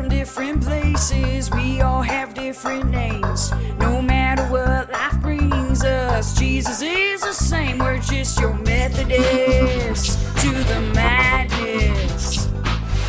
from different places, we all have different names. No matter what life brings us, Jesus is the same. We're just your Methodists to the madness.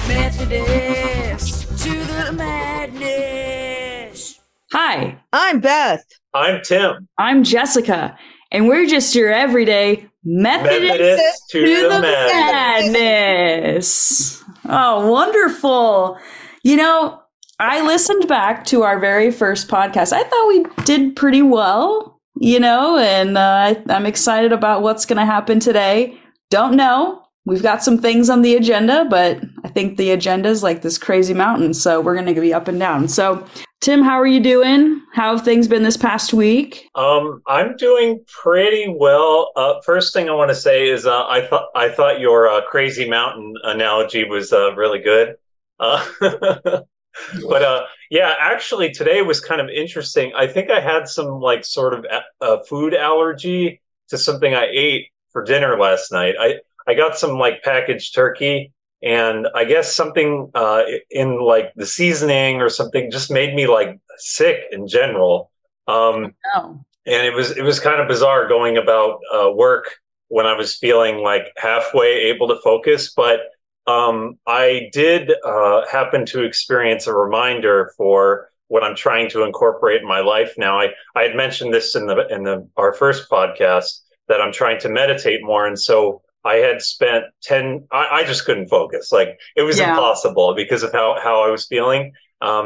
Methodists to the madness. Hi, I'm Beth. I'm Tim. I'm Jessica. And we're just your everyday Methodists to the madness. Oh, wonderful. You know, I listened back to our very first podcast. I thought we did pretty well, you know, and I'm excited about what's going to happen today. Don't know. We've got some things on the agenda, but I think the agenda is like this crazy mountain. So we're going to be up and down. So, Tim, how are you doing? How have things been this past week? I'm doing pretty well. First thing I want to say is I thought your crazy mountain analogy was really good. But yeah, actually today was kind of interesting. I think I had some like sort of a food allergy to something I ate for dinner last night. I got some like packaged turkey, and I guess something in like the seasoning or something just made me like sick in general. And it was kind of bizarre going about work when I was feeling like halfway able to focus. But I did happen to experience a reminder for what I'm trying to incorporate in my life now. I had mentioned this in our first podcast that I'm trying to meditate more, and so I had spent I just couldn't focus. Like it was impossible because of how I was feeling.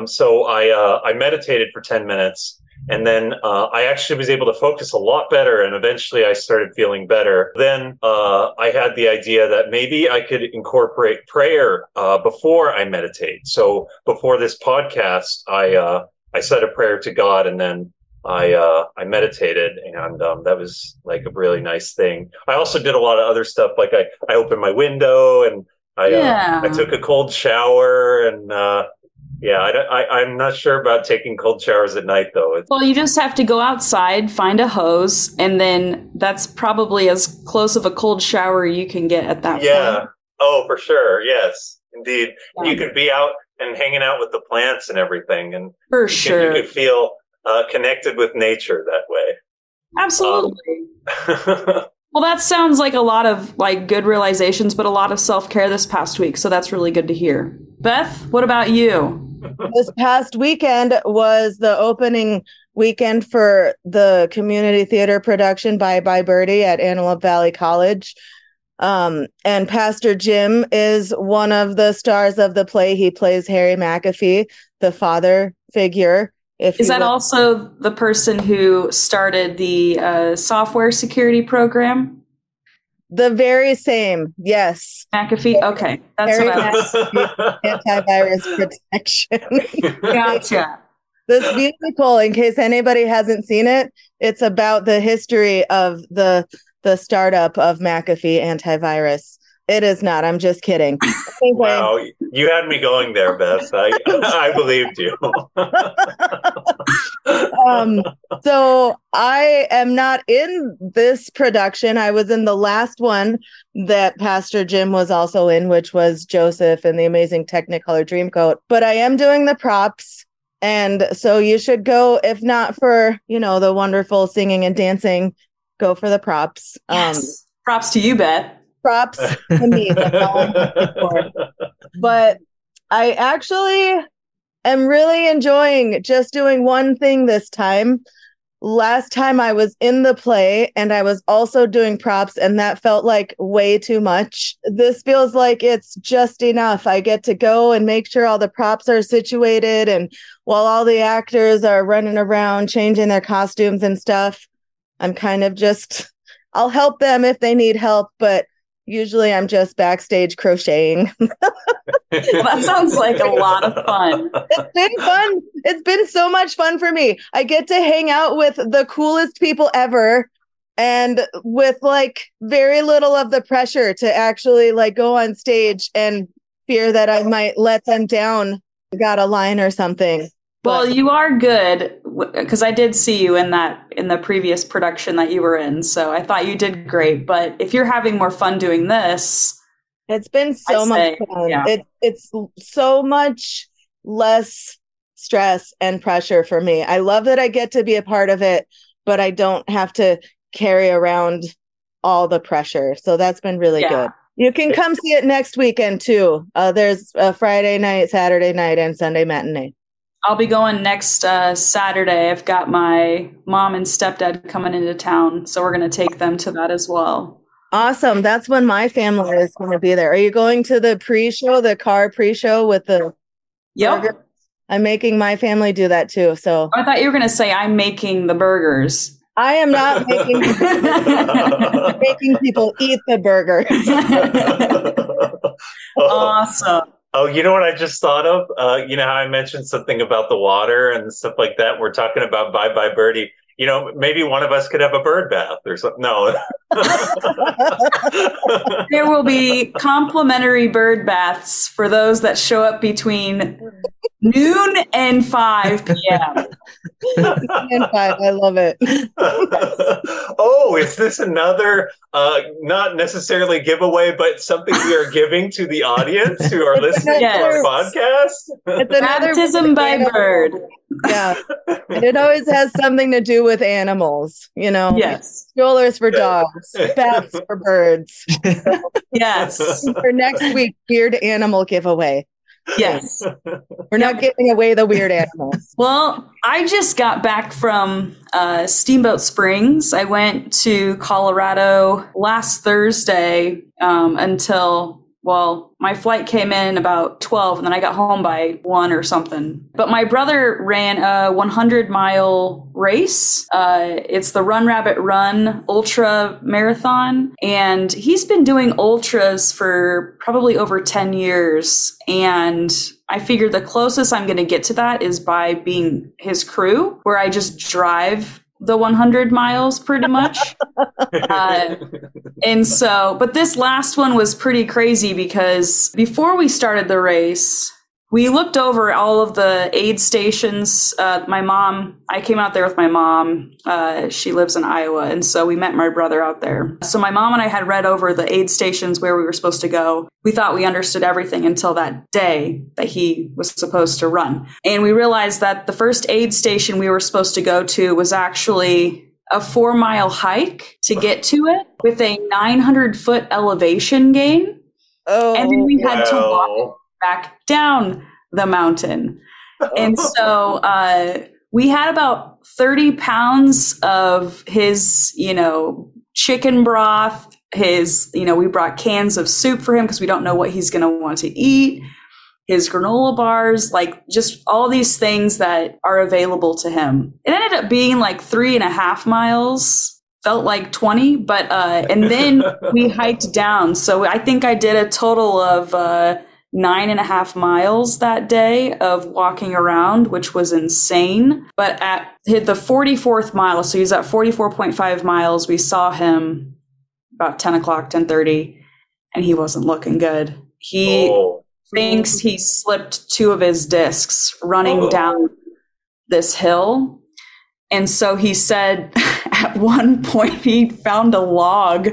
So I meditated for 10 minutes, and then I actually was able to focus a lot better. And eventually I started feeling better. Then I had the idea that maybe I could incorporate prayer before I meditate. So before this podcast, I said a prayer to God, and then I meditated, and that was like a really nice thing. I also did a lot of other stuff. Like I opened my window, and I took a cold shower, and I'm not sure about taking cold showers at night though. Well, you just have to go outside, find a hose, and then that's probably as close of a cold shower you can get at that point. Oh, for sure. Yes, indeed. Yeah. You could be out and hanging out with the plants and everything. And you could feel connected with nature that way. Absolutely. Well, that sounds like a lot of like good realizations, but a lot of self-care this past week. So that's really good to hear. Beth, what about you? This past weekend was the opening weekend for the community theater production Bye Bye Birdie at Antelope Valley College. And Pastor Jim is one of the stars of the play. He plays Harry McAfee, the father figure. Is that also the person who started the software security program? The very same, yes. McAfee? Okay. That's Harry McAfee, antivirus protection. Gotcha. This musical, in case anybody hasn't seen it, it's about the history of the startup of McAfee antivirus. It is not. I'm just kidding. Wow. You had me going there, Beth. I believed you. So I am not in this production. I was in the last one that Pastor Jim was also in, which was Joseph and the Amazing Technicolor Dreamcoat. But I am doing the props. And so you should go, if not for, the wonderful singing and dancing, go for the props. Yes. Props to you, Beth. Props to me. That's all I'm looking for. But I actually am really enjoying just doing one thing this time. Last time I was in the play and I was also doing props, and that felt like way too much. This feels like it's just enough. I get to go and make sure all the props are situated, and while all the actors are running around changing their costumes and stuff, I'm kind of just, I'll help them if they need help, but usually I'm just backstage crocheting. That sounds like a lot of fun. It's been fun. It's been so much fun for me. I get to hang out with the coolest people ever, and with like very little of the pressure to actually like go on stage and fear that I might let them down. Got a line or something. Well, you are good, because I did see you in the previous production that you were in. So I thought you did great. But if you're having more fun doing this, it's been so much fun. Yeah. It's so much less stress and pressure for me. I love that I get to be a part of it, but I don't have to carry around all the pressure. So that's been really good. You can come see it next weekend too. There's a Friday night, Saturday night, and Sunday matinee. I'll be going next Saturday. I've got my mom and stepdad coming into town, so we're going to take them to that as well. Awesome. That's when my family is going to be there. Are you going to the pre-show, the car pre-show with the... Yep. Burgers? I'm making my family do that too. So I thought you were going to say I'm making the burgers. I am not making making people eat the burgers. Awesome. Oh, you know what I just thought of? You know how I mentioned something about the water and stuff like that? We're talking about Bye Bye Birdie. You know, maybe one of us could have a bird bath or something. No. There will be complimentary bird baths for those that show up between noon and 5 p.m. And 5, I love it. Oh, is this another, not necessarily giveaway, but something we are giving to the audience who are listening to our podcast? It's baptism by bird. Yeah. And it always has something to do with animals, you know. Yes. Strollers for dogs, baths for birds. Yes. For next week, weird animal giveaway. Yes. We're not giving away the weird animals. Well, I just got back from Steamboat Springs. I went to Colorado last Thursday until... Well, my flight came in about 12 and then I got home by 1 or something. But my brother ran a 100-mile race. It's the Run Rabbit Run Ultra Marathon. And he's been doing ultras for probably over 10 years. And I figured the closest I'm going to get to that is by being his crew, where I just drive the 100 miles pretty much. And so, but this last one was pretty crazy because before we started the race, we looked over all of the aid stations. I came out there with my mom. She lives in Iowa. And so we met my brother out there. So my mom and I had read over the aid stations where we were supposed to go. We thought we understood everything until that day that he was supposed to run. And we realized that the first aid station we were supposed to go to was actually a 4-mile hike to get to it with a 900-foot elevation gain. Oh, and then we had to walk back down the mountain. And so we had about 30 pounds of his, chicken broth, we brought cans of soup for him because we don't know what he's going to want to eat, his granola bars, like just all these things that are available to him. It ended up being like 3.5 miles. Felt like 20, but, and then we hiked down. So I think I did a total of, 9.5 miles that day of walking around, which was insane. But hit the 44th mile, so he's at 44.5 miles. We saw him about 10:30, and he wasn't looking good. He thinks he slipped 2 of his discs running down this hill. And so he said at one point he found a log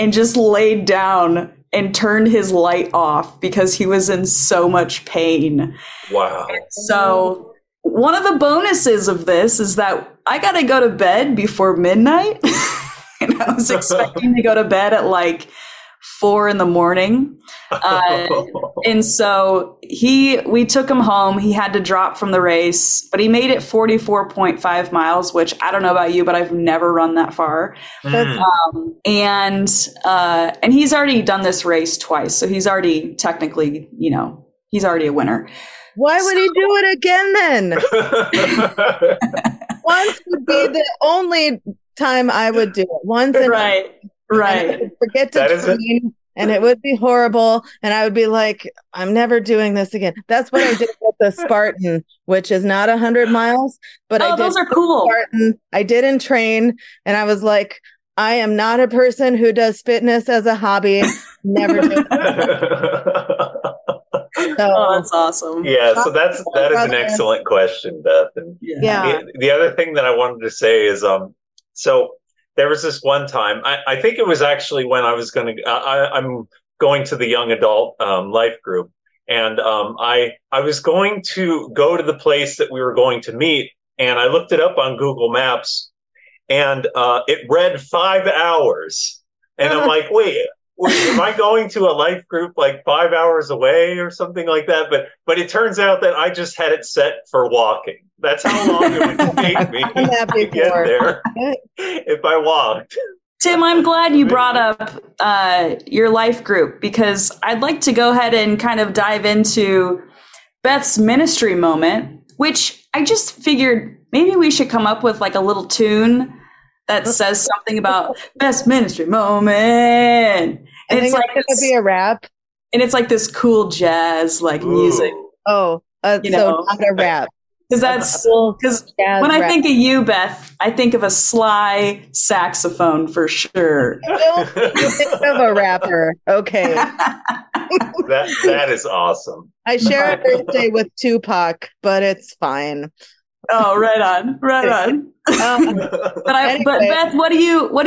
and just laid down and turned his light off because he was in so much pain. Wow. And so one of the bonuses of this is that I got to go to bed before midnight. And I was expecting to go to bed at like 4 a.m. And so we took him home. He had to drop from the race, but he made it 44.5 miles, which I don't know about you, but I've never run that far. And he's already done this race twice. So he's already technically, he's already a winner. Why would he do it again then? Once would be the only time I would do it. Once. Right. Forget to train, and it would be horrible. And I would be like, I'm never doing this again. That's what I did with the Spartan, which is not 100 miles, but I did. Those are cool. Spartan. I did in Train, and I was like, I am not a person who does fitness as a hobby. Never do that. That's awesome. Yeah, so that is an excellent question, Beth. And the other thing that I wanted to say is, there was this one time, I think it was actually when I'm going to the young adult life group. And I was going to go to the place that we were going to meet, and I looked it up on Google Maps, and it read 5 hours. And I'm like, wait, am I going to a life group like 5 hours away or something like that? But it turns out that I just had it set for walking. That's how long it would take me to get there if I walked. Tim, I'm glad you brought up your life group, because I'd like to go ahead and kind of dive into Beth's ministry moment, which I just figured maybe we should come up with like a little tune that says something about Beth's ministry moment. And it's like going to be a rap. And it's like this cool jazz like music. Oh, so not a rap. Because when I think of you, Beth, I think of a sly saxophone for sure. You think of a rapper. Okay. That is awesome. I share a birthday with Tupac, but it's fine. Oh, right on. Right on. But Beth, what do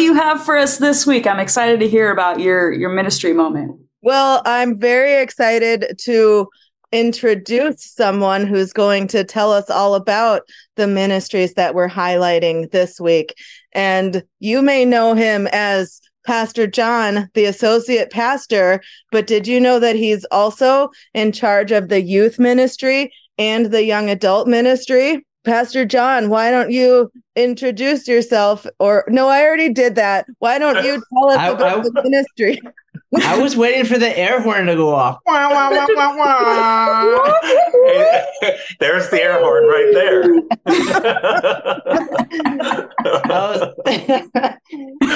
you have for us this week? I'm excited to hear about your ministry moment. Well, I'm very excited to introduce someone who's going to tell us all about the ministries that we're highlighting this week. And you may know him as Pastor John, the associate pastor, but did you know that he's also in charge of the youth ministry and the young adult ministry? Pastor John, why don't you introduce yourself? Or no, I already did that. Why don't you tell us about the ministry? I was waiting for the air horn to go off. Wah, wah, wah, wah, wah. Hey, there's the air horn right there.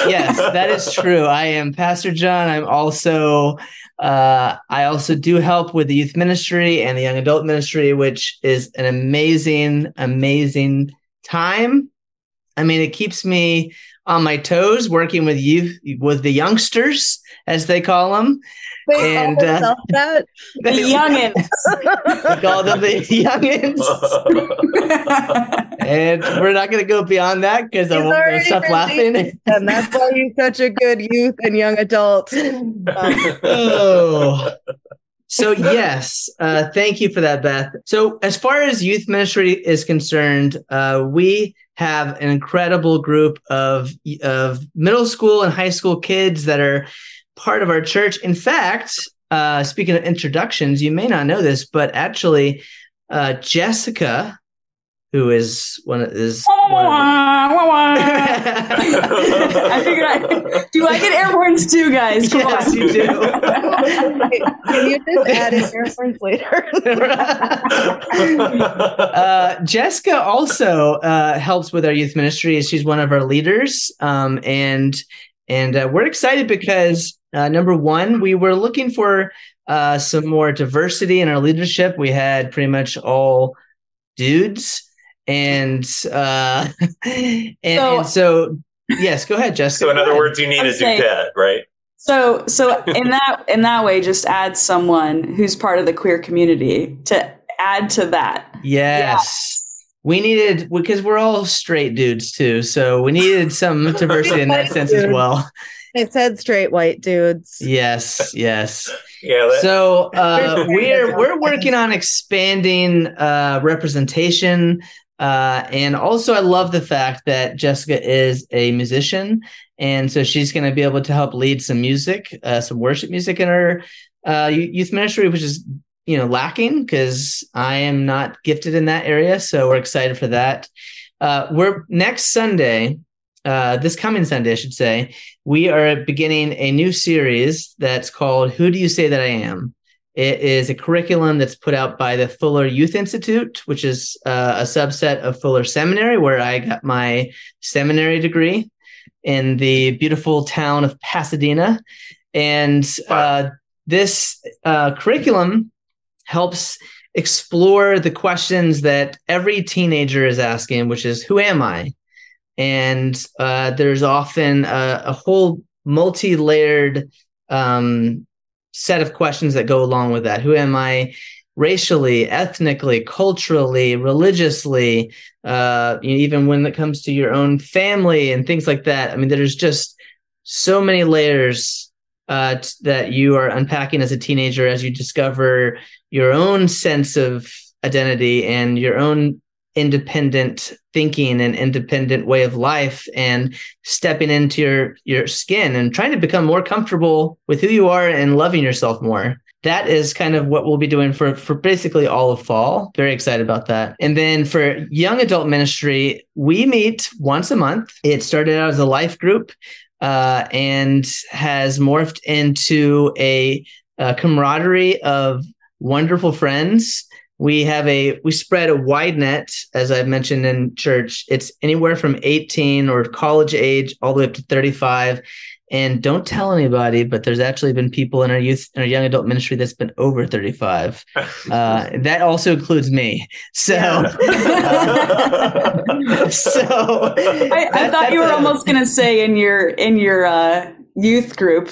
Yes, that is true. I am Pastor John. I'm also, I also do help with the youth ministry and the young adult ministry, which is an amazing, amazing time. I mean, it keeps me on my toes working with youth, with the youngsters, as they call them. They the youngins. They call them the youngins. And we're not going to go beyond that because I won't stop laughing. And that's why you're such a good youth and young adult. So yes, thank you for that, Beth. So as far as youth ministry is concerned, we have an incredible group of middle school and high school kids that are part of our church. In fact, speaking of introductions, you may not know this, but actually Jessica, who is one of I figured I get air horns too, guys? Come on. You do. Can you just add in air horns later? Jessica also helps with our youth ministry. She's one of our leaders, and we're excited because number one, we were looking for some more diversity in our leadership. We had pretty much all dudes. And so yes, go ahead, Jessica. So in other words, you need a dudette, right? So in that way, just add someone who's part of the queer community to add to that. Yes. Yeah. We needed, because we're all straight dudes too. So we needed some diversity in that sense as well. It said straight white dudes. Yes, yes. Yeah. So we're working on expanding representation. And also I love the fact that Jessica is a musician. And so she's going to be able to help lead some music, some worship music in our youth ministry, which is, lacking because I am not gifted in that area. So we're excited for that. We're next Sunday. This coming Sunday, I should say, we are beginning a new series that's called Who Do You Say That I Am? It is a curriculum that's put out by the Fuller Youth Institute, which is a subset of Fuller Seminary, where I got my seminary degree in the beautiful town of Pasadena. And this curriculum helps explore the questions that every teenager is asking, which is, who am I? And there's often a whole multi-layered set of questions that go along with that. Who am I racially, ethnically, culturally, religiously, even when it comes to your own family and things like that? I mean, there's just so many layers that you are unpacking as a teenager as you discover your own sense of identity and your own independent thinking and independent way of life, and stepping into your skin and trying to become more comfortable with who you are and loving yourself more. That is kind of what we'll be doing for basically all of fall. Very excited about that. And then for young adult ministry, we meet once a month. It started out as a life group and has morphed into a camaraderie of wonderful friends. We spread a wide net, as I've mentioned in church. It's anywhere from 18 or college age all the way up to 35. And don't tell anybody, but there's actually been people in our youth and our young adult ministry that's been over 35. That also includes me. So, I thought you were almost going to say in your youth group.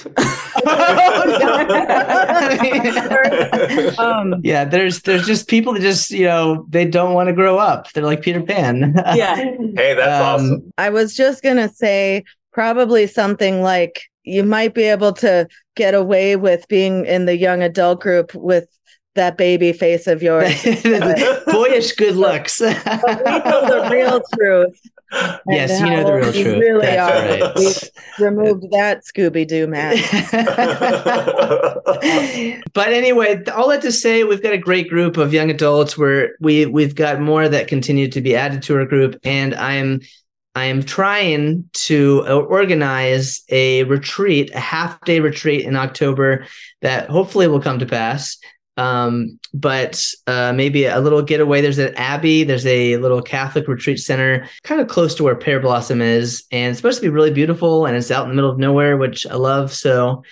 Yeah, there's just people that just, they don't want to grow up. They're like Peter Pan. Yeah. Hey, that's awesome. I was just going to say, probably something like you might be able to get away with being in the young adult group with that baby face of yours. Boyish good looks. But we know the real truth. Yes, you know the real truth. Really That's right. We removed that Scooby-Doo mask. But anyway, all that to say, we've got a great group of young adults where we've got more that continue to be added to our group. And I am trying to organize a retreat, a half-day retreat in October that hopefully will come to pass. But maybe a little getaway. There's an abbey. There's a little Catholic retreat center kind of close to where Pear Blossom is. And it's supposed to be really beautiful. And it's out in the middle of nowhere, which I love. So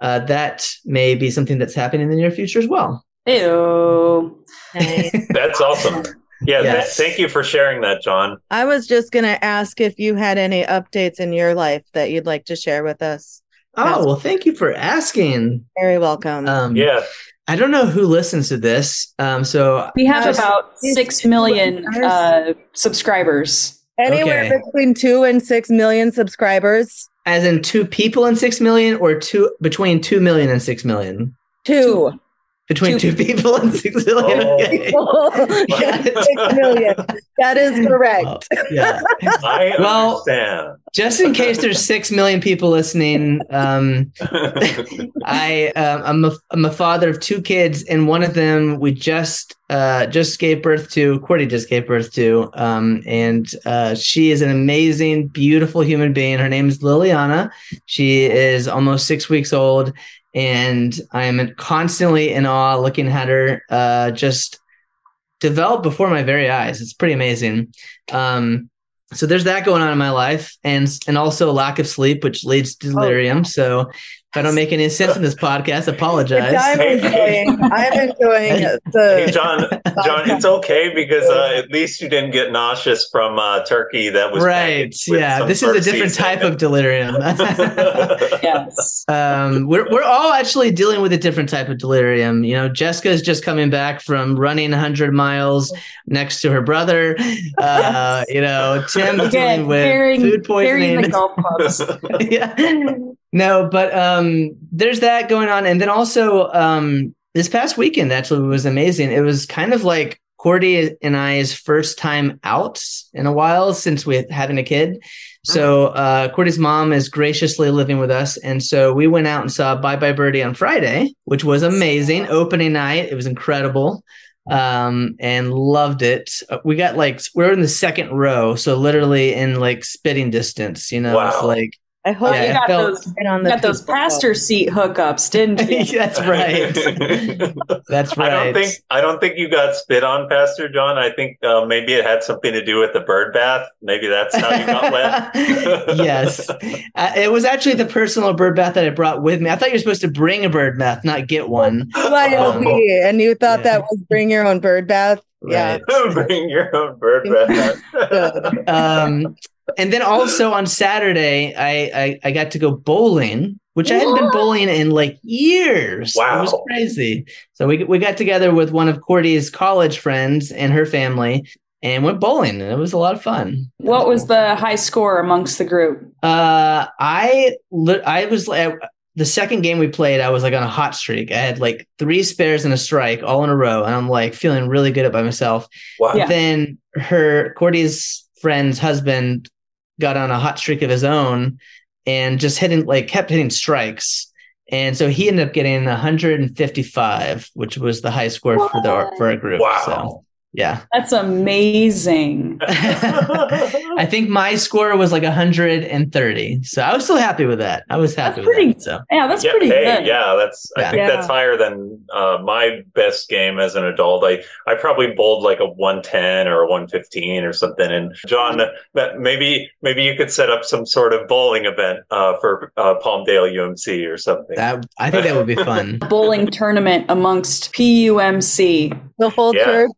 that may be something that's happening in the near future as well. Ew. That's awesome. Yeah, yes. Thank you for sharing that, John. I was just going to ask if you had any updates in your life that you'd like to share with us. Oh, well, thank you for asking. Very welcome. I don't know who listens to this. So we have about 6 million subscribers. Anywhere between 2 and 6 million subscribers. As in 2 people and 6 million or between 2 million and 6 million? 2. Between 2 people and 6 million. Oh. Okay. Yeah, 6 million. That is correct. Yeah. I understand. Just in case there's 6 million people listening, I'm a father of 2 kids, and one of them we just gave birth to. Courtney just gave birth to, and she is an amazing, beautiful human being. Her name is Liliana. She is almost 6 weeks old. And I am constantly in awe looking at her just develop before my very eyes. It's pretty amazing. So there's that going on in my life, and also lack of sleep, which leads to delirium. Oh. So if I don't make any sense in this podcast, apologize. I'm enjoying the. Hey, John, it's okay because at least you didn't get nauseous from turkey that was right. Yeah, this is a different type of delirium. Yes, we're all actually dealing with a different type of delirium. Jessica is just coming back from running 100 miles next to her brother. Yes. Tim dealing with food poisoning. The golf clubs. Yeah. No, but there's that going on. And then also this past weekend actually was amazing. It was kind of like Cordy and I's first time out in a while since we're having a kid. So Cordy's mom is graciously living with us. And so we went out and saw Bye Bye Birdie on Friday, which was amazing. Opening night. It was incredible. And loved it. We got we're in the second row. So literally in spitting distance, wow. It's like. I hope you got those pastor seat hookups, didn't you? That's right. That's right. I don't think you got spit on, Pastor John. I think maybe it had something to do with the bird bath. Maybe that's how you got wet. Yes. It was actually the personal bird bath that I brought with me. I thought you were supposed to bring a bird bath, not get one. And you thought that was bring your own bird bath? Right. Yeah. Bring your own bird bath. And then also on Saturday, I got to go bowling, which I hadn't been bowling in years. Wow. It was crazy. So we got together with one of Cordy's college friends and her family and went bowling. And it was a lot of fun. What was the high score amongst the group? I was the second game we played, I was like on a hot streak. I had like three spares and a strike all in a row. And I'm like feeling really good about myself. Wow. Yeah. Then Courtney's friend's husband got on a hot streak of his own and just kept hitting strikes. And so he ended up getting 155, which was the high score for our group. Wow. So, yeah. That's amazing. I think my score was like 130. So I was still happy with that. Yeah, that's pretty good. Yeah, that's higher than my best game as an adult. I probably bowled like a 110 or a 115 or something. And John, that maybe you could set up some sort of bowling event for Palmdale UMC or something. I think that would be fun. A bowling tournament amongst PUMC. The whole church.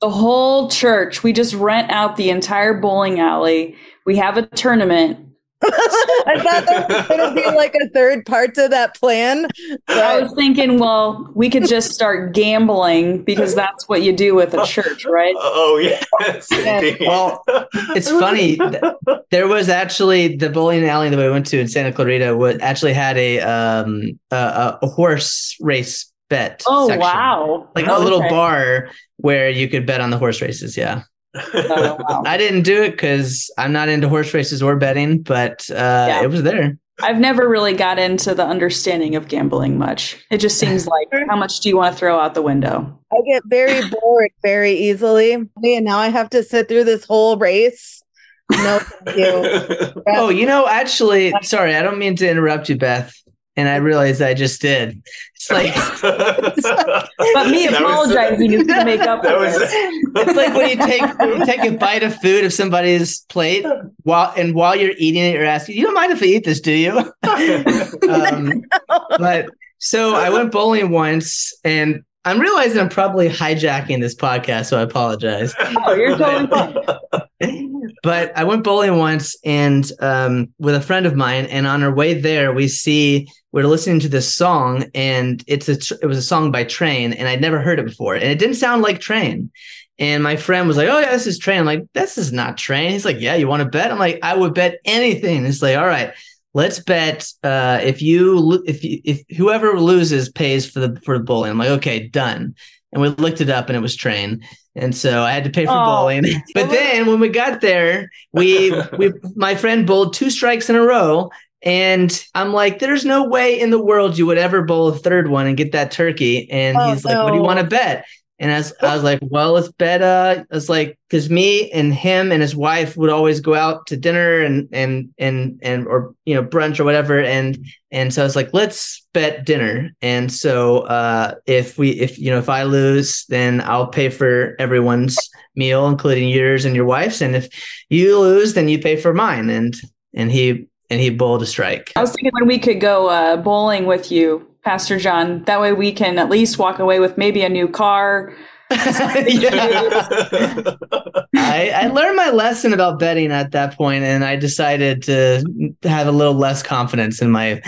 The whole church. We just rent out the entire bowling alley. We have a tournament. I thought that was going to be like a third part to that plan. But I was thinking, well, we could just start gambling because that's what you do with a church, right? Oh, yes. Well, it's funny. There was actually the bowling alley that we went to in Santa Clarita actually had a horse race bet. Oh, section. Wow. Like a little bar where you could bet on the horse races. Yeah. Oh, wow. I didn't do it because I'm not into horse races or betting, but it was there. I've never really got into the understanding of gambling much. It just seems like how much do you want to throw out the window? I get very bored very easily. And now I have to sit through this whole race. No, thank you. Oh, actually, sorry, I don't mean to interrupt you, Beth. And I realized I just did. It's like, but me apologizing is to make up for it. It's like when you take a bite of food of somebody's plate while you're eating it, you're asking, "You don't mind if I eat this, do you?" But so I went bowling once, and I'm realizing I'm probably hijacking this podcast, so I apologize. Oh, you're going. But I went bowling once and with a friend of mine, and on our way there, we're listening to this song, and it was a song by Train, and I'd never heard it before, and it didn't sound like Train. And my friend was like, "Oh yeah, this is Train." I'm like, "This is not Train." He's like, "Yeah, you want to bet?" I'm like, "I would bet anything." And it's like, "All right, let's bet if whoever loses pays for the bowling." I'm like, "Okay, done." And we looked it up, and it was Train. And so I had to pay for bowling. But then when we got there, my friend bowled two strikes in a row. And I'm like, there's no way in the world you would ever bowl a third one and get that turkey. And he's like, "What do you want to bet?" And I was like, "Well, let's bet." I was like, because me and him and his wife would always go out to dinner and or brunch or whatever. And so I was like, "Let's bet dinner." And so if I lose, then I'll pay for everyone's meal, including yours and your wife's. And if you lose, then you pay for mine. And he bowled a strike. I was thinking when we could go bowling with you, Pastor John, that way we can at least walk away with maybe a new car. I learned my lesson about betting at that point, and I decided to have a little less confidence in my,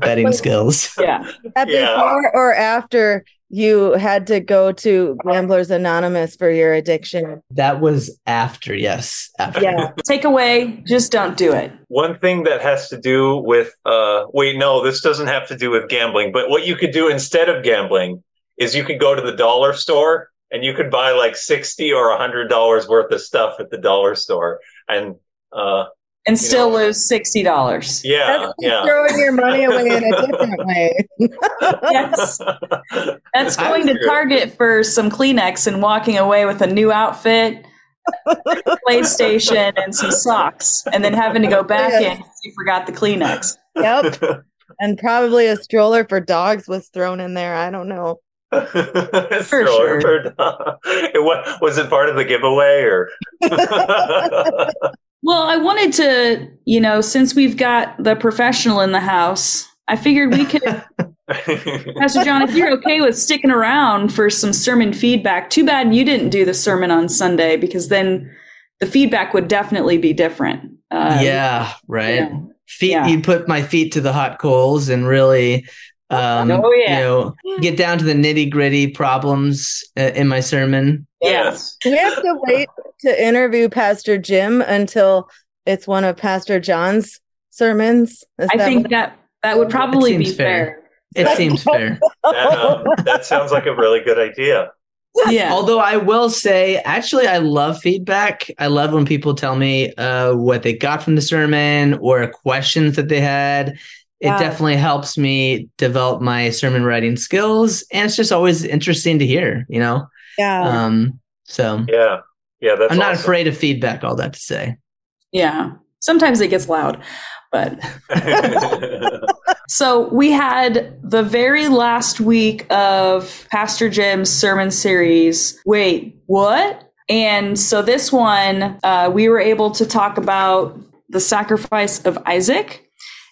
betting skills. Yeah. Before or after you had to go to Gamblers Anonymous for your addiction? That was after, yes. After. Yeah. Take away, just don't do it. One thing that has to do with, this doesn't have to do with gambling, but what you could do instead of gambling is you could go to the dollar store and you could buy like $60 or $100 worth of stuff at the dollar store and still lose $60. Yeah. That's throwing your money away in a different way. Yes. That's going to Target for some Kleenex and walking away with a new outfit, PlayStation, and some socks, and then having to go back in because you forgot the Kleenex. Yep. And probably a stroller for dogs was thrown in there. I don't know. Stroller for dogs. Was it part of the giveaway or? Well, I wanted to, since we've got the professional in the house, I figured we could, Pastor John, if you're okay with sticking around for some sermon feedback. Too bad you didn't do the sermon on Sunday, because then the feedback would definitely be different. Right. You put my feet to the hot coals and really, get down to the nitty gritty problems in my sermon. Yes. We have to wait to interview Pastor Jim until it's one of Pastor John's sermons. I think that That would probably be fair. It seems fair. That sounds like a really good idea. Yeah. Although I will say, actually, I love feedback. I love when people tell me what they got from the sermon or questions that they had. It definitely helps me develop my sermon writing skills. And it's just always interesting to hear, you know? Yeah. Yeah. That's I'm not afraid of feedback, all that to say. Yeah. Sometimes it gets loud, but. So we had the very last week of Pastor Jim's sermon series. Wait, what? And so this one, we were able to talk about the sacrifice of Isaac.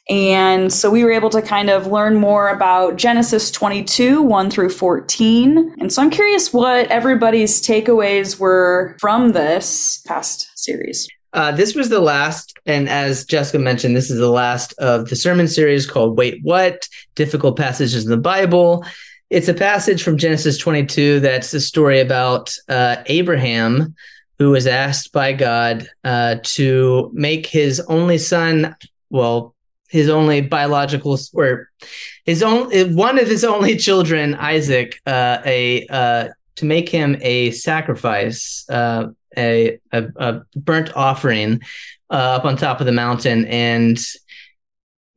And so we were able to kind of learn more about Genesis 22, 1 through 14. And so I'm curious what everybody's takeaways were from this past series. This was the last, and as Jessica mentioned, this is the last of the sermon series called Wait, What? Difficult Passages in the Bible. It's a passage from Genesis 22 that's a story about Abraham, who was asked by God to make his only son, his only biological, or one of his only children, Isaac, to make him a sacrifice, a burnt offering up on top of the mountain. And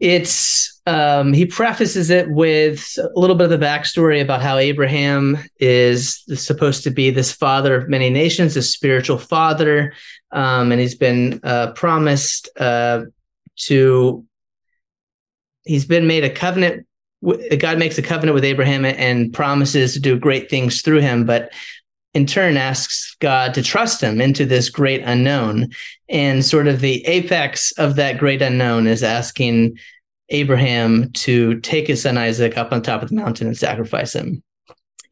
it's he prefaces it with a little bit of the backstory about how Abraham is supposed to be this father of many nations, a spiritual father, and he's been promised to. He's been made a covenant. God makes a covenant with Abraham and promises to do great things through him, but in turn asks God to trust him into this great unknown. And sort of the apex of that great unknown is asking Abraham to take his son Isaac up on top of the mountain and sacrifice him.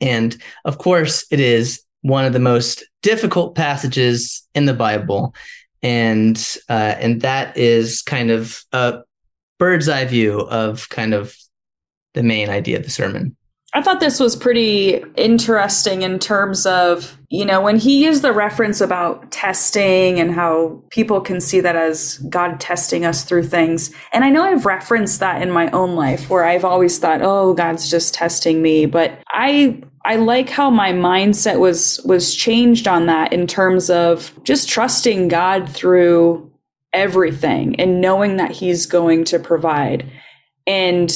And of course, it is one of the most difficult passages in the Bible. And that is kind of a bird's eye view of kind of the main idea of the sermon. I thought this was pretty interesting in terms of, you know, when he used the reference about testing and how people can see that as God testing us through things. And I know I've referenced that in my own life where I've always thought, oh, God's just testing me. But I like how my mindset was changed on that in terms of just trusting God through everything and knowing that he's going to provide. And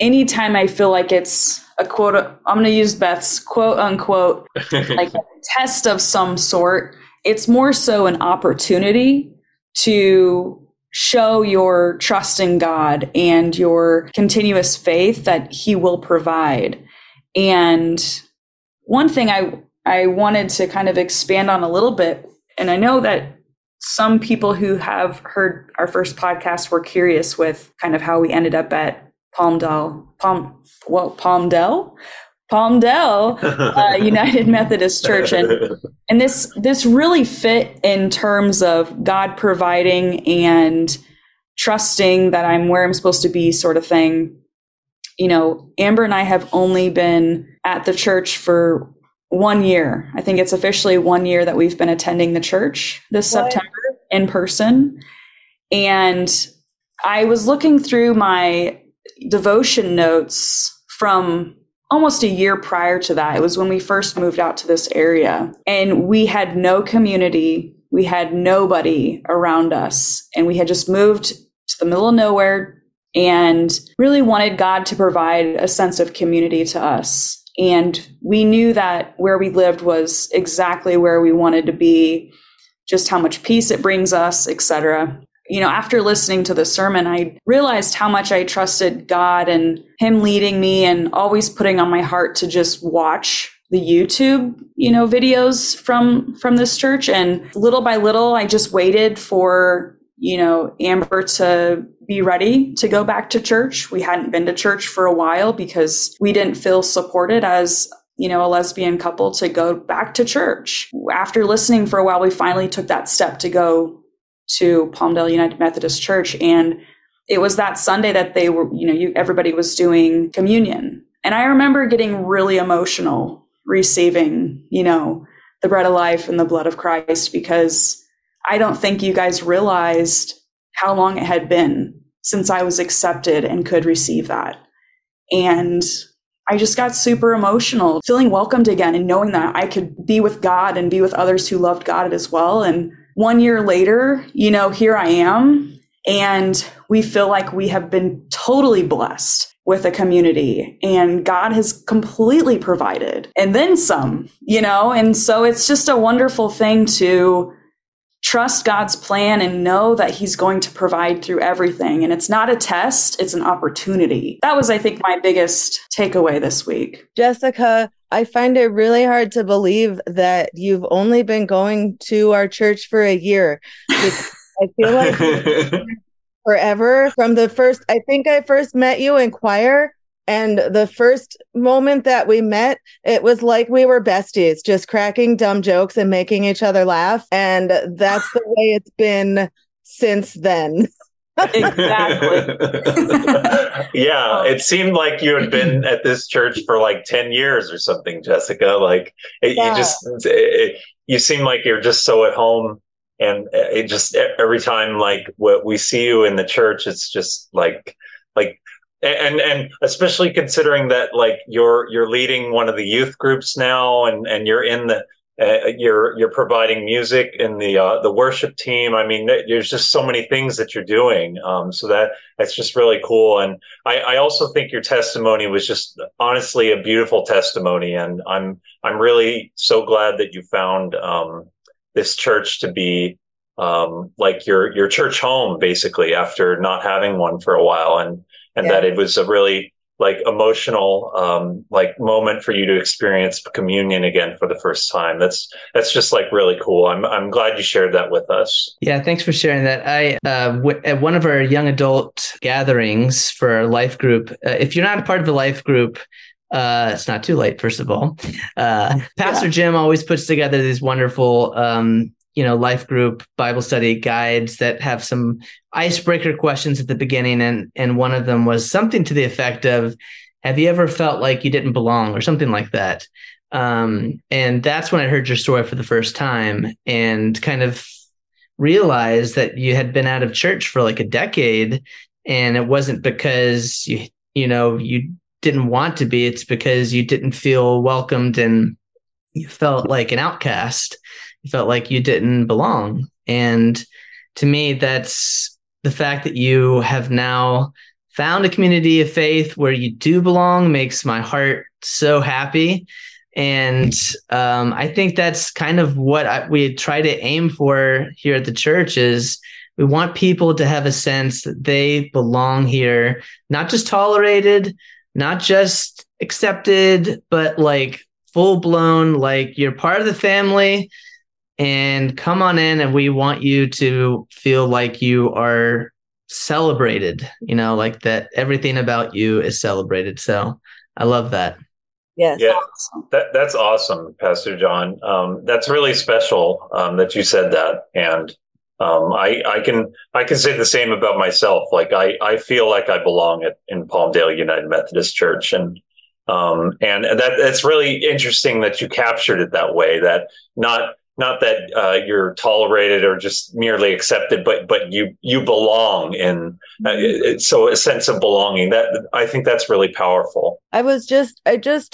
anytime I feel like it's a quote, I'm going to use Beth's quote unquote, like a test of some sort, it's more so an opportunity to show your trust in God and your continuous faith that he will provide. And one thing I wanted to kind of expand on a little bit, and I know that some people who have heard our first podcast were curious with kind of how we ended up at Palmdale United Methodist Church. And this really fit in terms of God providing and trusting that I'm where I'm supposed to be sort of thing. You know, Amber and I have only been at the church for 1 year. I think it's officially 1 year that we've been attending the church this September in person. And I was looking through my devotion notes from almost a year prior to that. It was when we first moved out to this area and we had no community. We had nobody around us and we had just moved to the middle of nowhere and really wanted God to provide a sense of community to us. And we knew that where we lived was exactly where we wanted to be, just how much peace it brings us, etc. You know, after listening to the sermon, I realized how much I trusted God and him leading me and always putting on my heart to just watch the YouTube, you know, videos from this church. And little by little, I just waited for, you know, Amber to be ready to go back to church. We hadn't been to church for a while because we didn't feel supported as, you know, a lesbian couple to go back to church. After listening for a while, we finally took that step to go to Palmdale United Methodist Church. And it was that Sunday that they were, you know, everybody was doing communion. And I remember getting really emotional receiving, you know, the bread of life and the blood of Christ, because I don't think you guys realized how long it had been since I was accepted and could receive that. And I just got super emotional, feeling welcomed again and knowing that I could be with God and be with others who loved God as well. And 1 year later, you know, here I am. And we feel like we have been totally blessed with a community, and God has completely provided and then some, you know, and so it's just a wonderful thing to trust God's plan and know that He's going to provide through everything. And it's not a test, it's an opportunity. That was, I think, my biggest takeaway this week. Jessica, I find it really hard to believe that you've only been going to our church for a year. I feel like forever from the first, I think I first met you in choir, and the first moment that we met, it was like we were besties, just cracking dumb jokes and making each other laugh. And that's the way it's been since then. Exactly. Yeah, it seemed like you had been at this church for like 10 years or something, Jessica. Like you seem like you're just so at home. And it just, every time, like, what we see you in the church, it's just like, and especially considering that, like, you're leading one of the youth groups now, and you're in the, you're providing music in the worship team. I mean, there's just so many things that you're doing. So that's just really cool. And I also think your testimony was just honestly a beautiful testimony. And I'm really so glad that you found, this church to be like your church home, basically, after not having one for a while. And yeah, that it was a really like emotional like moment for you to experience communion again for the first time. That's just like really cool. I'm glad you shared that with us. Yeah, thanks for sharing that. At one of our young adult gatherings for our life group, if you're not a part of the life group, it's not too late, first of all. Pastor Jim always puts together these wonderful, life group Bible study guides that have some icebreaker questions at the beginning. And one of them was something to the effect of, have you ever felt like you didn't belong, or something like that? And that's when I heard your story for the first time and kind of realized that you had been out of church for like a decade. And it wasn't because you didn't want to be, it's because you didn't feel welcomed and you felt like an outcast. You felt like you didn't belong. And to me, that's the fact that you have now found a community of faith where you do belong makes my heart so happy. And I think that's kind of what we try to aim for here at the church is, we want people to have a sense that they belong here, not just tolerated, not just accepted, but like full blown, like you're part of the family and come on in. And we want you to feel like you are celebrated, like that everything about you is celebrated. So I love that. Yes. Yeah, that's awesome, Pastor John. That's really special that you said that. And I can say the same about myself. Like I feel like I belong in Palmdale United Methodist Church, and that's really interesting that you captured it that way. That not that you're tolerated or just merely accepted, but you belong in. So a sense of belonging. That I think that's really powerful. I just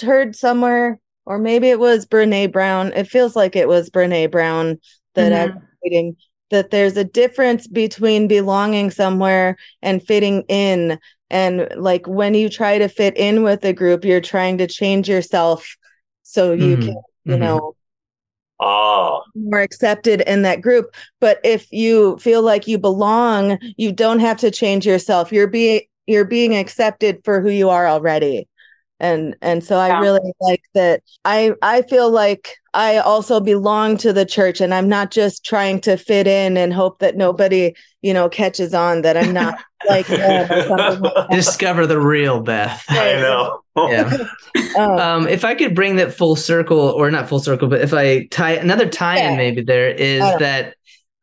heard somewhere, or maybe it was Brene Brown. It feels like it was Brene Brown that I'm reading, that there's a difference between belonging somewhere and fitting in. And like when you try to fit in with a group, you're trying to change yourself so you can, more accepted in that group. But if you feel like you belong, you don't have to change yourself. You're being accepted for who you are already. And so I really like that. I feel like I also belong to the church, and I'm not just trying to fit in and hope that nobody, catches on that I'm not like them or something like that. Discover the real Beth. I know. Yeah. If I could bring that full circle, or not full circle, but if I tie another tie in, maybe there is that.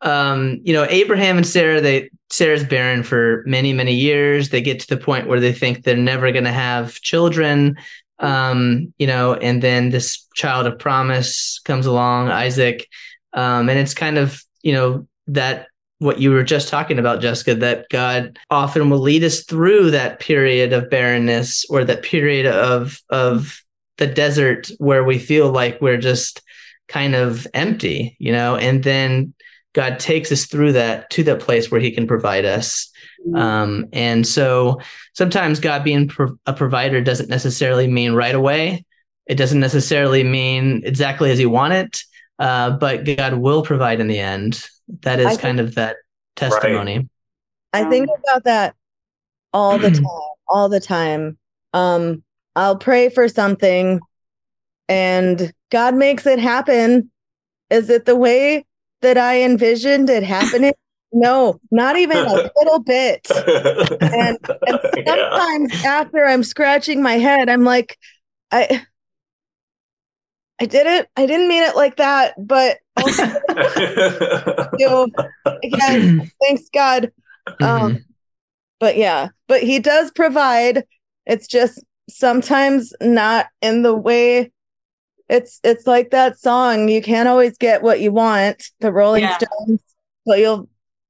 Abraham and Sarah, Sarah's barren for many, many years. They get to the point where they think they're never going to have children. And then this child of promise comes along, Isaac. And it's kind of, that what you were just talking about, Jessica, that God often will lead us through that period of barrenness or that period of the desert where we feel like we're just kind of empty, you know, and then God takes us through that to that place where he can provide us. And so sometimes God being a provider doesn't necessarily mean right away. It doesn't necessarily mean exactly as you want it, but God will provide in the end. That is kind of that testimony. Right. I think about that all the time, all the time. I'll pray for something and God makes it happen. Is it the way that I envisioned it happening? No, not even a little bit. And sometimes after I'm scratching my head, I'm like, I did it. I didn't mean it like that, but also, again, thanks God. But he does provide. It's just sometimes not in the way. It's like that song. You can't always get what you want, the Rolling Stones,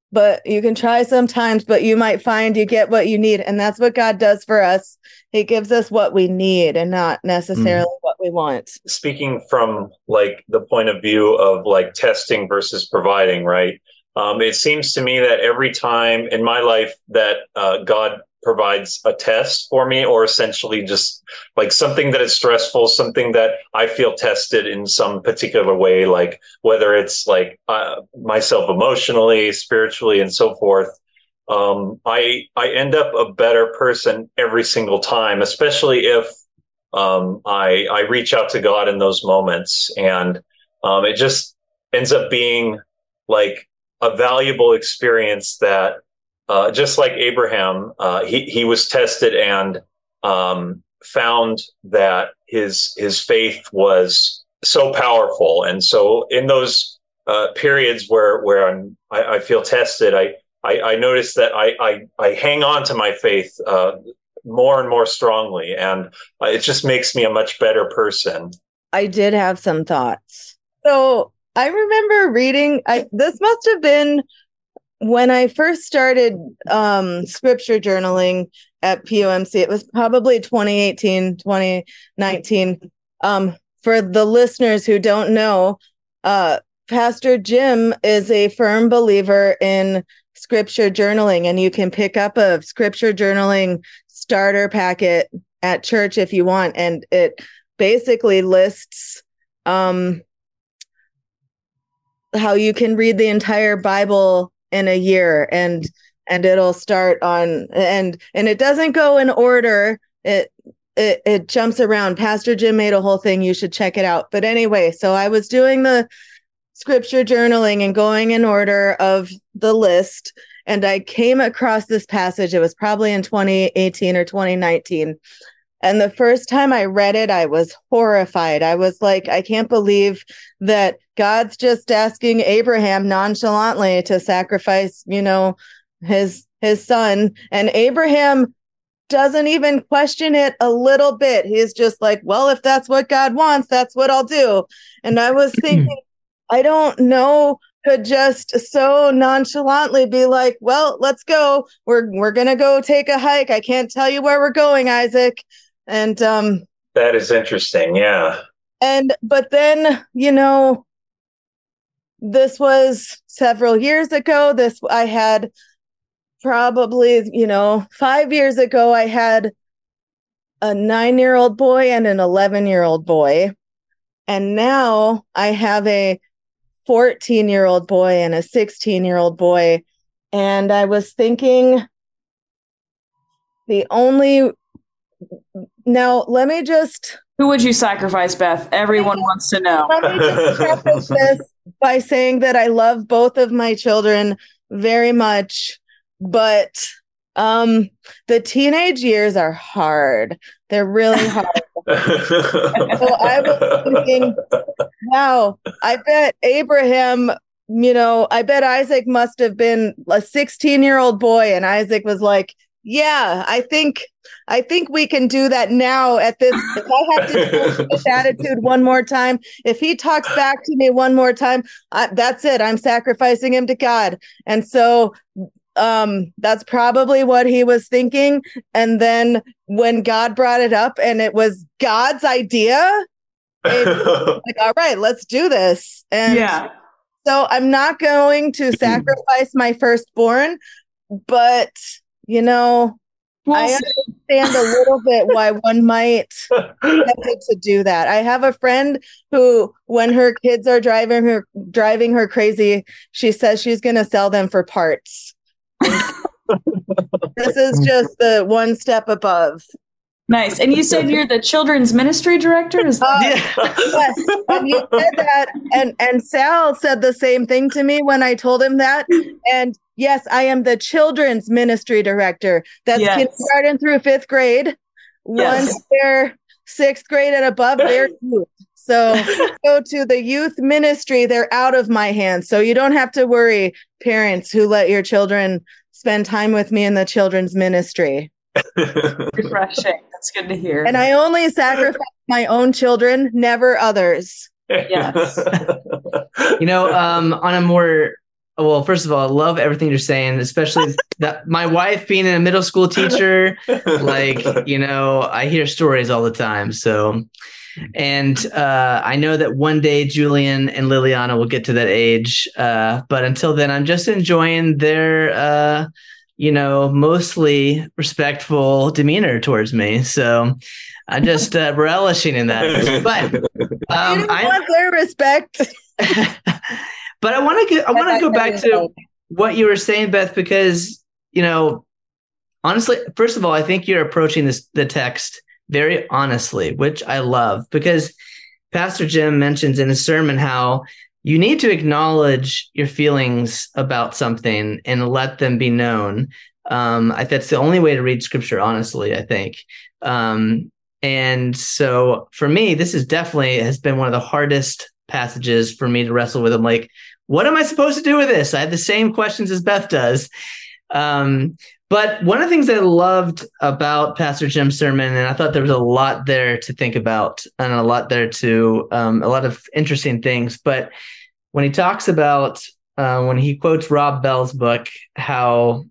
but you can try sometimes, but you might find you get what you need. And that's what God does for us. He gives us what we need and not necessarily what we want. Speaking from like the point of view of like testing versus providing, right? It seems to me that every time in my life that God provides a test for me, or essentially just like something that is stressful, something that I feel tested in some particular way, like whether it's like myself emotionally, spiritually, and so forth. I end up a better person every single time, especially if I reach out to God in those moments. And it just ends up being like a valuable experience that just like Abraham, he was tested and found that his faith was so powerful. And so in those periods where I feel tested, I notice that I hang on to my faith more and more strongly, and it just makes me a much better person. I did have some thoughts. So I remember reading, this must have been when I first started scripture journaling at PUMC. It was probably 2018, 2019. For the listeners who don't know, Pastor Jim is a firm believer in scripture journaling, and you can pick up a scripture journaling starter packet at church if you want. And it basically lists how you can read the entire Bible in a year, and it'll start on, and it doesn't go in order. It jumps around. Pastor Jim made a whole thing. You should check it out. But anyway, so I was doing the scripture journaling and going in order of the list, and I came across this passage. It was probably in 2018 or 2019. And the first time I read it, I was horrified. I was like, I can't believe that God's just asking Abraham nonchalantly to sacrifice, you know, his son. And Abraham doesn't even question it a little bit. He's just like, well, if that's what God wants, that's what I'll do. And I was thinking, I don't know, could just so nonchalantly be like, well, let's go. We're going to go take a hike. I can't tell you where we're going, Isaac. And that is interesting. Yeah. But then, you know, this was several years ago. I had probably, you know, 5 years ago, I had a 9-year-old boy and an 11-year-old boy. And now I have a 14-year-old boy and a 16-year-old boy. And I was thinking now let me just... Who would you sacrifice, Beth? Everyone wants to know. Let me just preface this by saying that I love both of my children very much, but the teenage years are hard. They're really hard. So I was thinking, wow, I bet Abraham, you know, I bet Isaac must have been a 16-year-old boy, and Isaac was like, Yeah, I think we can do that now at this. If I have to do this attitude one more time, if he talks back to me one more time, that's it. I'm sacrificing him to God. And so that's probably what he was thinking. And then when God brought it up and it was God's idea, like, all right, let's do this. And yeah. So I'm not going to sacrifice my firstborn, but... You know, I understand a little bit why one might attempt to do that. I have a friend who, when her kids are driving her crazy, she says she's going to sell them for parts. This is just the one step above. Nice. And you said you're the children's ministry director? Is that- Yes. And you said that. And Sal said the same thing to me when I told him that. And yes, I am the children's ministry director. That's kindergarten through fifth grade. Yes. Once they're sixth grade and above, they're youth. So go to the youth ministry. They're out of my hands. So you don't have to worry, parents who let your children spend time with me in the children's ministry. Refreshing. That's good to hear. And I only sacrifice my own children, never others. Yes. You know, on a more, well, first of all, I love everything you're saying, especially that my wife being a middle school teacher, like, you know, I hear stories all the time. So, and I know that one day Julian and Liliana will get to that age. But until then, I'm just enjoying their, you know, mostly respectful demeanor towards me. So I'm just relishing in that. But I want their respect. But I want to go back to what you were saying, Beth, because, you know, honestly, first of all, I think you're approaching the text very honestly, which I love, because Pastor Jim mentions in his sermon how you need to acknowledge your feelings about something and let them be known. That's the only way to read scripture, honestly, I think. And so for me, this is definitely has been one of the hardest passages for me to wrestle with. I'm like, what am I supposed to do with this? I have the same questions as Beth does. But one of the things I loved about Pastor Jim's sermon, and I thought there was a lot there to think about and a lot there to a lot of interesting things. But when he talks about, when he quotes Rob Bell's book, how,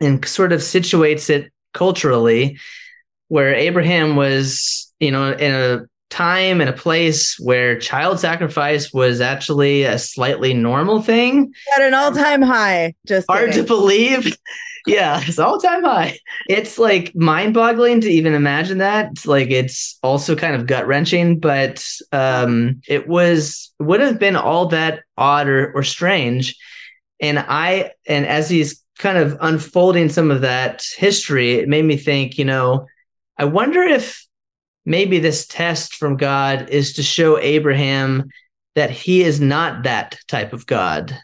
and sort of situates it culturally, where Abraham was, you know, in a time and a place where child sacrifice was actually a slightly normal thing. At an all-time high. Just hard kidding. To believe. Yeah, it's all-time high. It's like mind-boggling to even imagine that. It's like, it's also kind of gut-wrenching, but it would have been all that odd or strange. And as he's kind of unfolding some of that history, it made me think, you know, I wonder if maybe this test from God is to show Abraham that he is not that type of God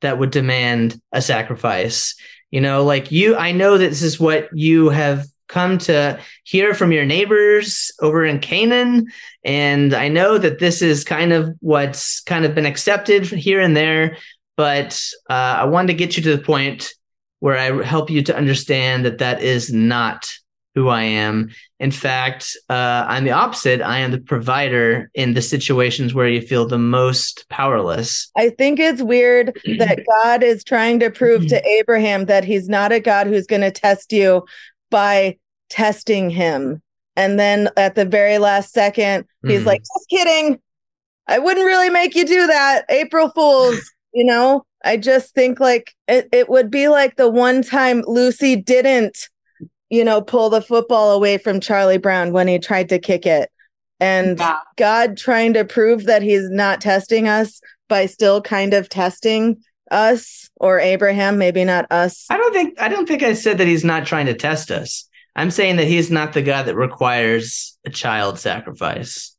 that would demand a sacrifice. You know, like you, I know that this is what you have come to hear from your neighbors over in Canaan. And I know that this is kind of what's kind of been accepted here and there, but I wanted to get you to the point where I help you to understand that that is not who I am. In fact, I'm the opposite. I am the provider in the situations where you feel the most powerless. I think it's weird that God is trying to prove to Abraham that he's not a God who's going to test you by testing him. And then at the very last second, he's like, just kidding. I wouldn't really make you do that. April Fools, you know, I just think like it would be like the one time Lucy didn't, you know, pull the football away from Charlie Brown when he tried to kick it. And wow. God trying to prove that he's not testing us by still kind of testing us, or Abraham, maybe not us. I don't think I said that he's not trying to test us. I'm saying that he's not the God that requires a child sacrifice.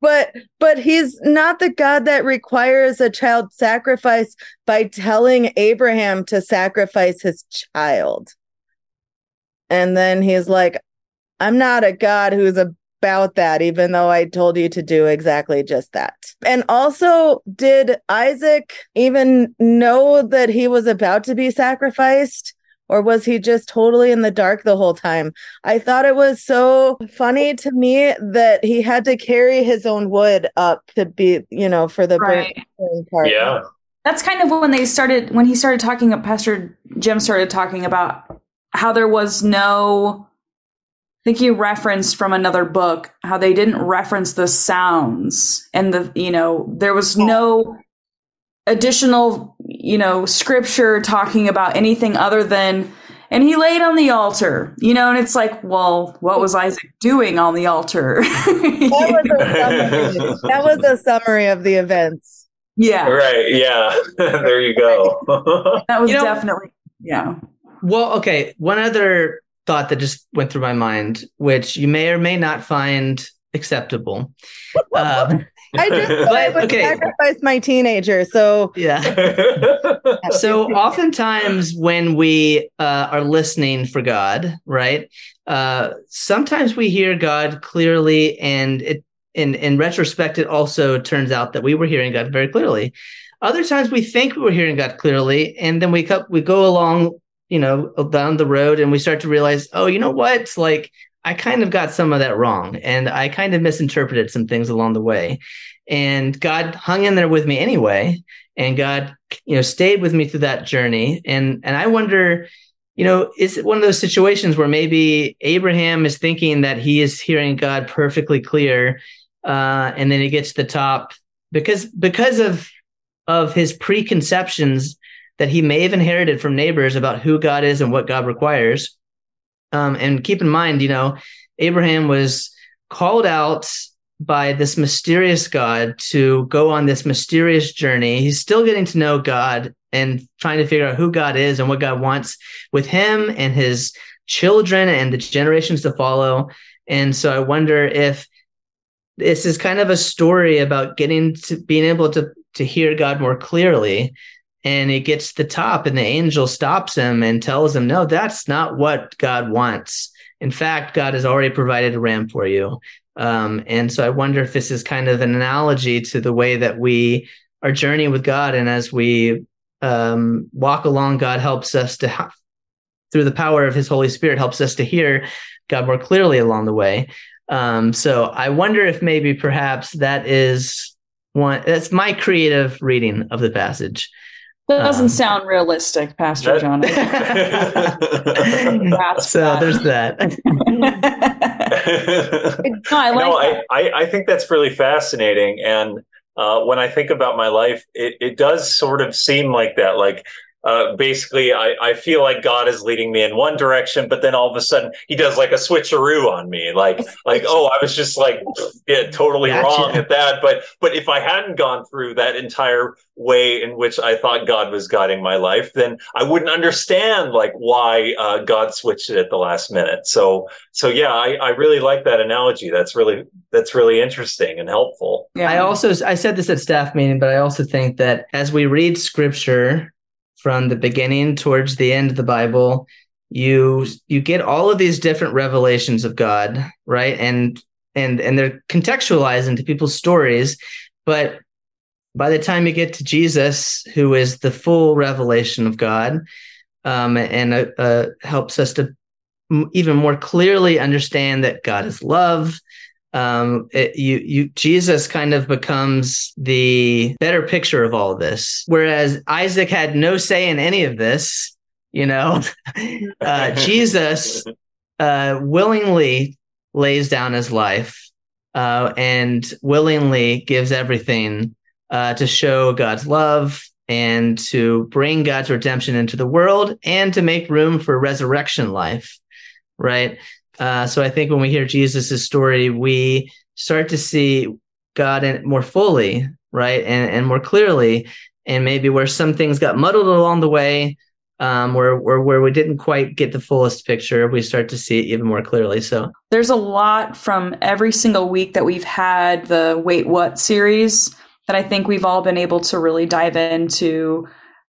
But he's not the God that requires a child sacrifice by telling Abraham to sacrifice his child. And then he's like, I'm not a God who's about that, even though I told you to do exactly just that. And also, did Isaac even know that he was about to be sacrificed? Or was he just totally in the dark the whole time? I thought it was so funny to me that he had to carry his own wood up to be, you know, for the brain part. Yeah. That's kind of when they started, when he started talking, Pastor Jim started talking about how there was no, I think he referenced from another book, how they didn't reference the sounds and the, you know, there was no additional, you know, scripture talking about anything other than, and he laid on the altar, you know, and it's like, well, what was Isaac doing on the altar? That was a summary of the events. Yeah. Right. Yeah. There you go. That was definitely. Yeah. Well, okay. One other thought that just went through my mind, which you may or may not find acceptable. I would sacrifice my teenager. So yeah. So oftentimes when we are listening for God, right? Sometimes we hear God clearly, and it. In retrospect, it also turns out that we were hearing God very clearly. Other times we think we were hearing God clearly, and then we go along, you know, down the road, and we start to realize, oh, you know what? It's like, I kind of got some of that wrong, and I kind of misinterpreted some things along the way. And God hung in there with me anyway, and God, you know, stayed with me through that journey. And I wonder, you know, is it one of those situations where maybe Abraham is thinking that he is hearing God perfectly clear, and then he gets to the top because of his preconceptions that he may have inherited from neighbors about who God is and what God requires. And keep in mind, you know, Abraham was called out by this mysterious God to go on this mysterious journey. He's still getting to know God and trying to figure out who God is and what God wants with him and his children and the generations to follow. And so I wonder if this is kind of a story about getting to being able to hear God more clearly. And he gets to the top and the angel stops him and tells him, no, that's not what God wants. In fact, God has already provided a ram for you. And so I wonder if this is kind of an analogy to the way that we are journeying with God. And as we walk along, God helps us to, through the power of his Holy Spirit, helps us to hear God more clearly along the way. So I wonder if maybe perhaps that is one, that's my creative reading of the passage. That doesn't sound realistic, Pastor John. So there's that. I think that's really fascinating. And when I think about my life, it does sort of seem like that. Like, basically, I feel like God is leading me in one direction, but then all of a sudden he does like a switcheroo on me. Like, oh, I was just like, yeah, totally wrong at that. But if I hadn't gone through that entire way in which I thought God was guiding my life, then I wouldn't understand like why God switched it at the last minute. So yeah, I really like that analogy. That's really interesting and helpful. Yeah. I said this at staff meeting, but I also think that as we read scripture from the beginning towards the end of the Bible, you get all of these different revelations of God, right? And they're contextualized into people's stories. But by the time you get to Jesus, who is the full revelation of God, and helps us to even more clearly understand that God is love. Jesus kind of becomes the better picture of all of this. Whereas Isaac had no say in any of this, you know, Jesus willingly lays down his life and willingly gives everything to show God's love and to bring God's redemption into the world and to make room for resurrection life, right? So I think when we hear Jesus's story, we start to see God in more fully, right, and more clearly, and maybe where some things got muddled along the way, where we didn't quite get the fullest picture, we start to see it even more clearly. So there's a lot from every single week that we've had the Wait What series that I think we've all been able to really dive into,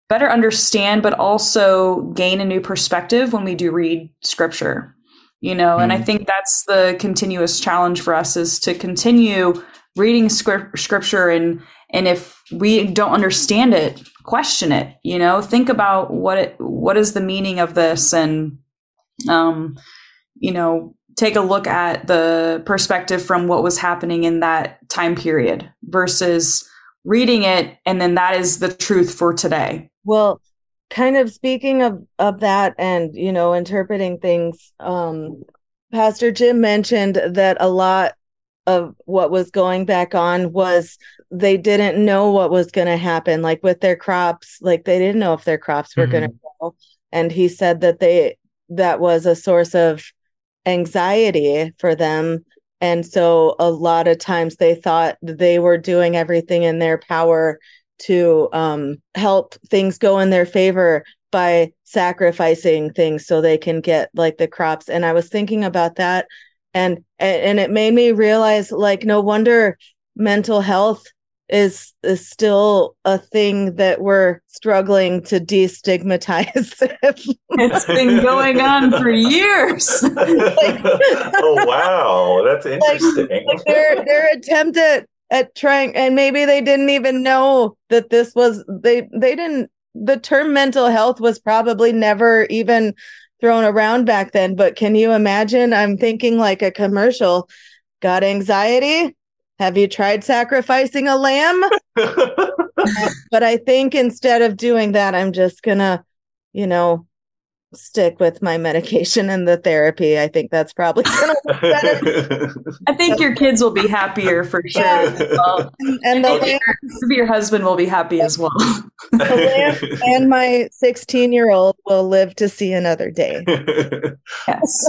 better understand, but also gain a new perspective when we do read scripture. You know, and I think that's the continuous challenge for us is to continue reading scripture and And if we don't understand it, question it, you know, think about what is the meaning of this, and, you know, take a look at the perspective from what was happening in that time period versus reading it. And then that is the truth for today. Well, kind of speaking of that and, you know, interpreting things, Pastor Jim mentioned that a lot of what was going back on was they didn't know what was going to happen, like with their crops, like they didn't know if their crops were going to grow. And he said that that was a source of anxiety for them. And so a lot of times they thought they were doing everything in their power to help things go in their favor by sacrificing things so they can get like the crops. And I was thinking about that. And it made me realize, like, no wonder mental health is still a thing that we're struggling to destigmatize. It's been going on for years. Oh, wow. That's interesting. Like their attempt at trying, and maybe they didn't even know that this was, they didn't, the term mental health was probably never even thrown around back then. But can you imagine? I'm thinking like a commercial. Got anxiety? Have you tried sacrificing a lamb? But I think instead of doing that, I'm just gonna, you know, stick with my medication and the therapy. I think that's probably gonna be better. I think your kids will be happier for sure. Yeah. Well. And your husband will be happy as well. And my 16-year-old will live to see another day. Yes.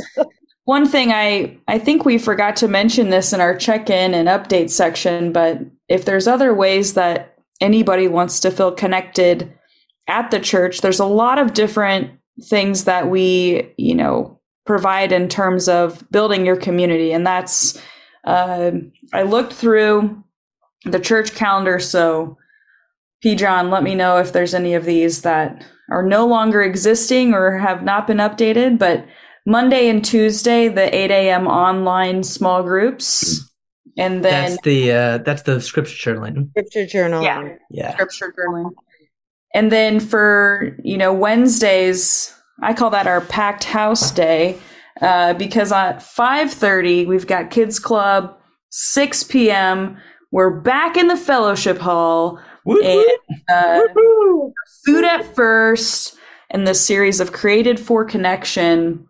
One thing I think we forgot to mention this in our check-in and update section, but if there's other ways that anybody wants to feel connected at the church, there's a lot of different things that we, you know, provide in terms of building your community. And that's, I looked through the church calendar. So P. John, let me know if there's any of these that are no longer existing or have not been updated, but Monday and Tuesday, the 8 a.m. online small groups, and then that's the scripture journaling. Scripture journaling, yeah, scripture journaling. And then for, you know, Wednesdays, I call that our packed house day, because at 5:30 we've got kids club. 6 p.m. we're back in the fellowship hall, and food at first, and this series of created for connection.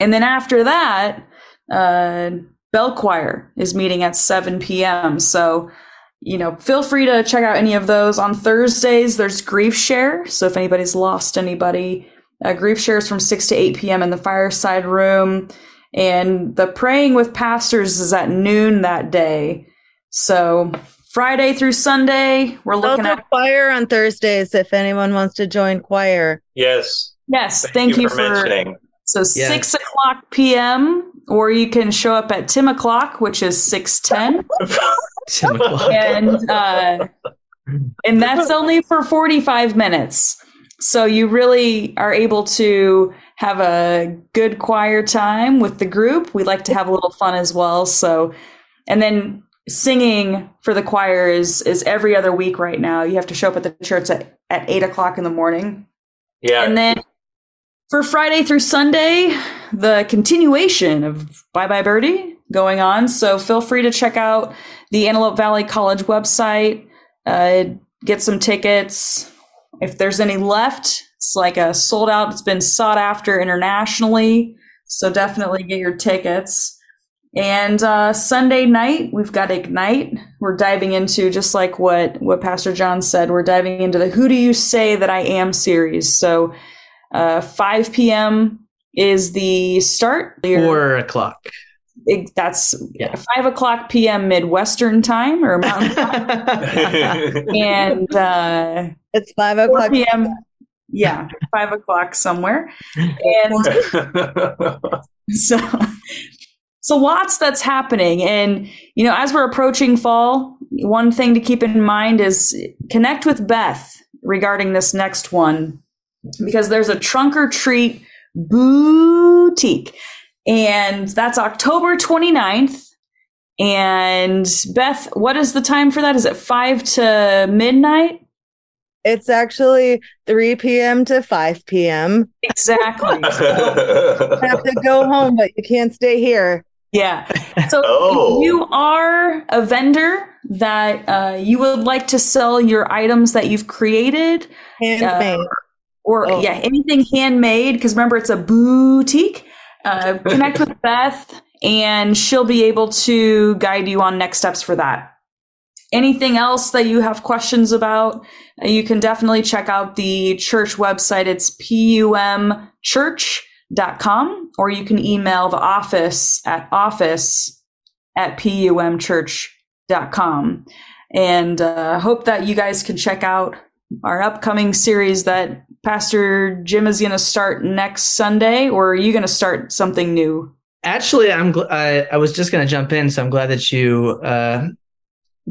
And then after that, Bell Choir is meeting at 7 p.m. So, you know, feel free to check out any of those. On Thursdays, there's Grief Share. So if anybody's lost anybody, Grief Share is from 6 to 8 p.m. in the Fireside Room. And the Praying with Pastors is at noon that day. So Friday through Sunday, we're looking at choir on Thursdays if anyone wants to join choir. Yes. Yes. Thank you for mentioning. So 6:00 p.m. or you can show up at 10:00, which is 6:10. 10:00. And that's only for 45 minutes. So you really are able to have a good choir time with the group. We like to have a little fun as well. So, and then singing for the choir is every other week right now. You have to show up at the church at 8:00 in the morning. Yeah. And then for Friday through Sunday, the continuation of Bye Bye Birdie going on. So feel free to check out the Antelope Valley College website, get some tickets. If there's any left, it's like a sold out. It's been sought after internationally. So definitely get your tickets. And Sunday night, we've got Ignite. We're diving into, just like what Pastor John said, we're diving into the Who Do You Say That I Am series. So 5 p.m. is the start. 4:00. That's 5:00 p.m. Midwestern time or Mountain time. And it's 5:00 p.m. Yeah, 5:00 somewhere. And so lots that's happening. And, you know, as we're approaching fall, one thing to keep in mind is connect with Beth regarding this next one, because there's a trunk or treat boutique, and that's October 29th. And Beth, what is the time for that? Is it 5 to midnight? It's actually 3 p.m. to 5 p.m. Exactly. So you have to go home, but you can't stay here. Yeah. So if you are a vendor that you would like to sell your items that you've created, handmade, or anything handmade, because remember, it's a boutique, connect with Beth and she'll be able to guide you on next steps for that. Anything else that you have questions about, you can definitely check out the church website. It's pumchurch.com, or you can email the office at pumchurch.com. And hope that you guys can check out our upcoming series that Pastor Jim is going to start next Sunday, or are you going to start something new? Actually, I was just going to jump in, so I'm glad that you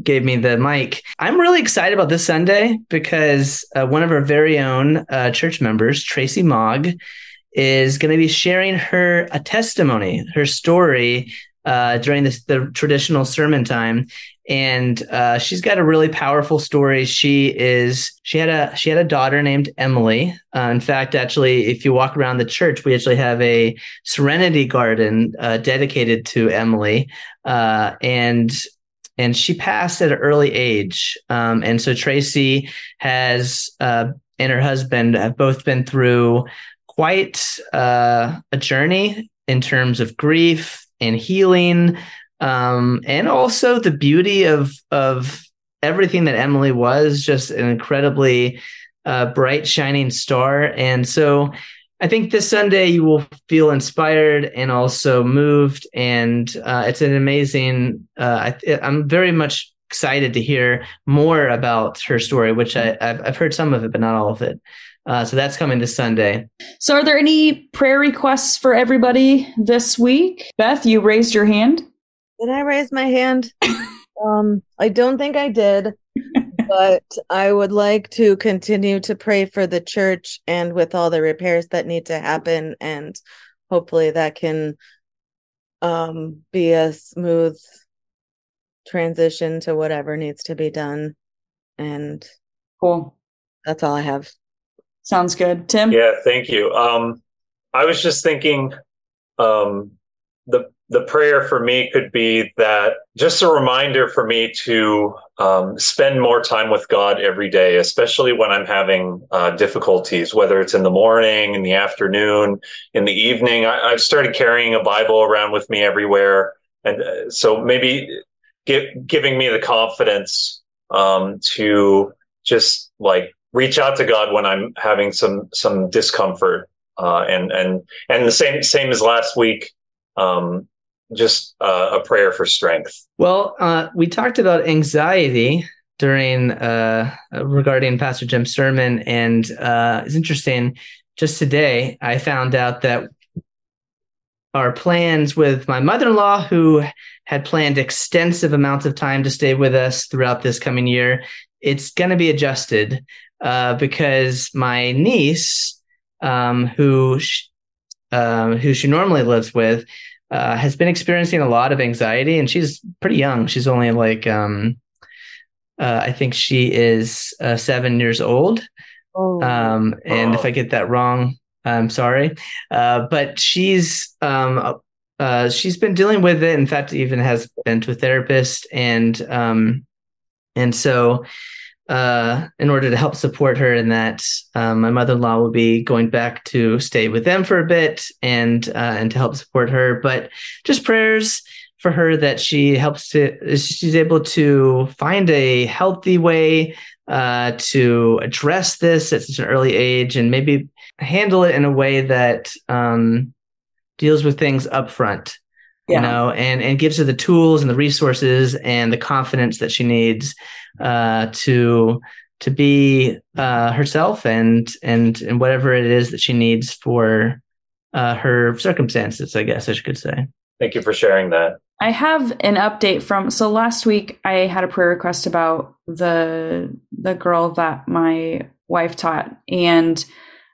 gave me the mic. I'm really excited about this Sunday because one of our very own church members, Tracy Mogg, is going to be sharing her testimony, her story during the traditional sermon time. And she's got a really powerful story. She had a daughter named Emily. In fact, actually, if you walk around the church, we actually have a serenity garden dedicated to Emily. And she passed at an early age. And so Tracy and her husband have both been through quite a journey in terms of grief and healing, and also the beauty of everything that Emily was, just an incredibly bright, shining star. And so I think this Sunday you will feel inspired and also moved, and it's an amazing, I'm very much excited to hear more about her story, which I've heard some of it, but not all of it. So that's coming this Sunday. So are there any prayer requests for everybody this week? Beth, you raised your hand. Did I raise my hand? I don't think I did. But I would like to continue to pray for the church and with all the repairs that need to happen. And hopefully that can be a smooth transition to whatever needs to be done. And cool. That's all I have. Sounds good. Tim? Yeah, thank you. I was just thinking the prayer for me could be that just a reminder for me to spend more time with God every day, especially when I'm having difficulties, whether it's in the morning, in the afternoon, in the evening. I've started carrying a Bible around with me everywhere. And so maybe giving me the confidence to just like reach out to God when I'm having some discomfort. And the same as last week. Just a prayer for strength. Well, we talked about anxiety regarding Pastor Jim's sermon, and it's interesting. Just today, I found out that our plans with my mother-in-law, who had planned extensive amounts of time to stay with us throughout this coming year, it's going to be adjusted because my niece, who she normally lives with, has been experiencing a lot of anxiety, and she's pretty young. She's only like, I think she is 7 years old. Oh. And if I get that wrong, I'm sorry. But she's been dealing with it. In fact, even has been to a therapist, and so in order to help support her in that, my mother-in-law will be going back to stay with them for a bit and to help support her. But just prayers for her that she's able to find a healthy way to address this at such an early age, and maybe handle it in a way that deals with things up front. Yeah. You know, and gives her the tools and the resources and the confidence that she needs to be herself and whatever it is that she needs for her circumstances, I guess I could say. Thank you for sharing that. I have an update so last week I had a prayer request about the girl that my wife taught, and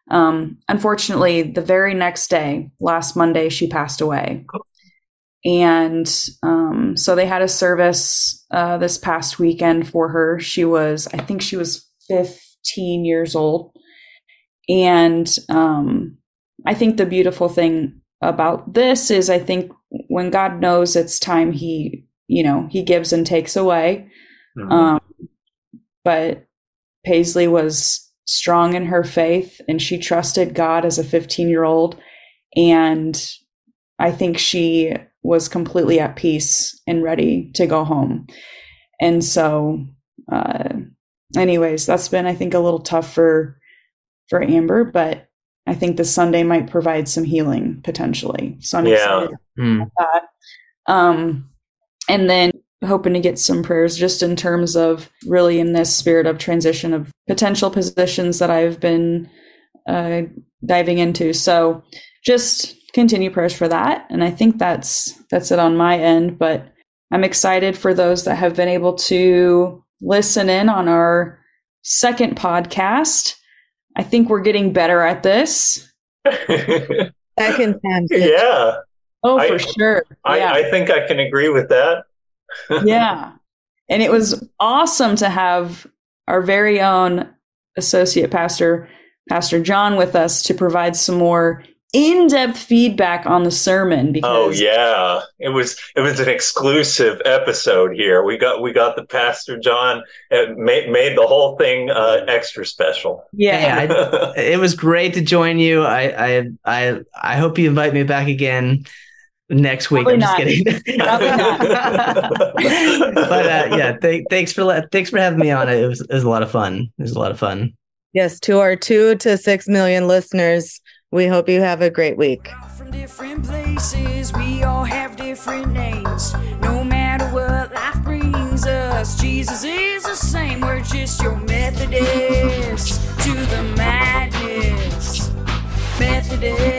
unfortunately the very next day, last Monday, she passed away. And so they had a service this past weekend for her. I think she was 15 years old. And I think the beautiful thing about this is, I think when God knows it's time, he gives and takes away. Mm-hmm. But Paisley was strong in her faith, and she trusted God as a 15-year-old. And I think she was completely at peace and ready to go home. And so anyways, that's been, I think, a little tough for Amber, but I think this Sunday might provide some healing potentially. So I'm excited about that. And then hoping to get some prayers just in terms of really in this spirit of transition of potential positions that I've been diving into. So just continue prayers for that. And I think that's it on my end, but I'm excited for those that have been able to listen in on our second podcast. I think we're getting better at this. Second time. Yeah. Oh, for sure. Yeah. I think I can agree with that. Yeah. And it was awesome to have our very own associate pastor, Pastor John, with us to provide some more in-depth feedback on the sermon. Because it was an exclusive episode here. We got the Pastor John. It made the whole thing extra special. Yeah, it was great to join you. I hope you invite me back again next week. Probably I'm just kidding. Probably not. But thanks for having me on. It was a lot of fun. Yes, to our 2 to 6 million listeners. We hope you have a great week. We're all from different places. We all have different names. No matter what life brings us, Jesus is the same. We're just your Methodists to the madness. Methodists.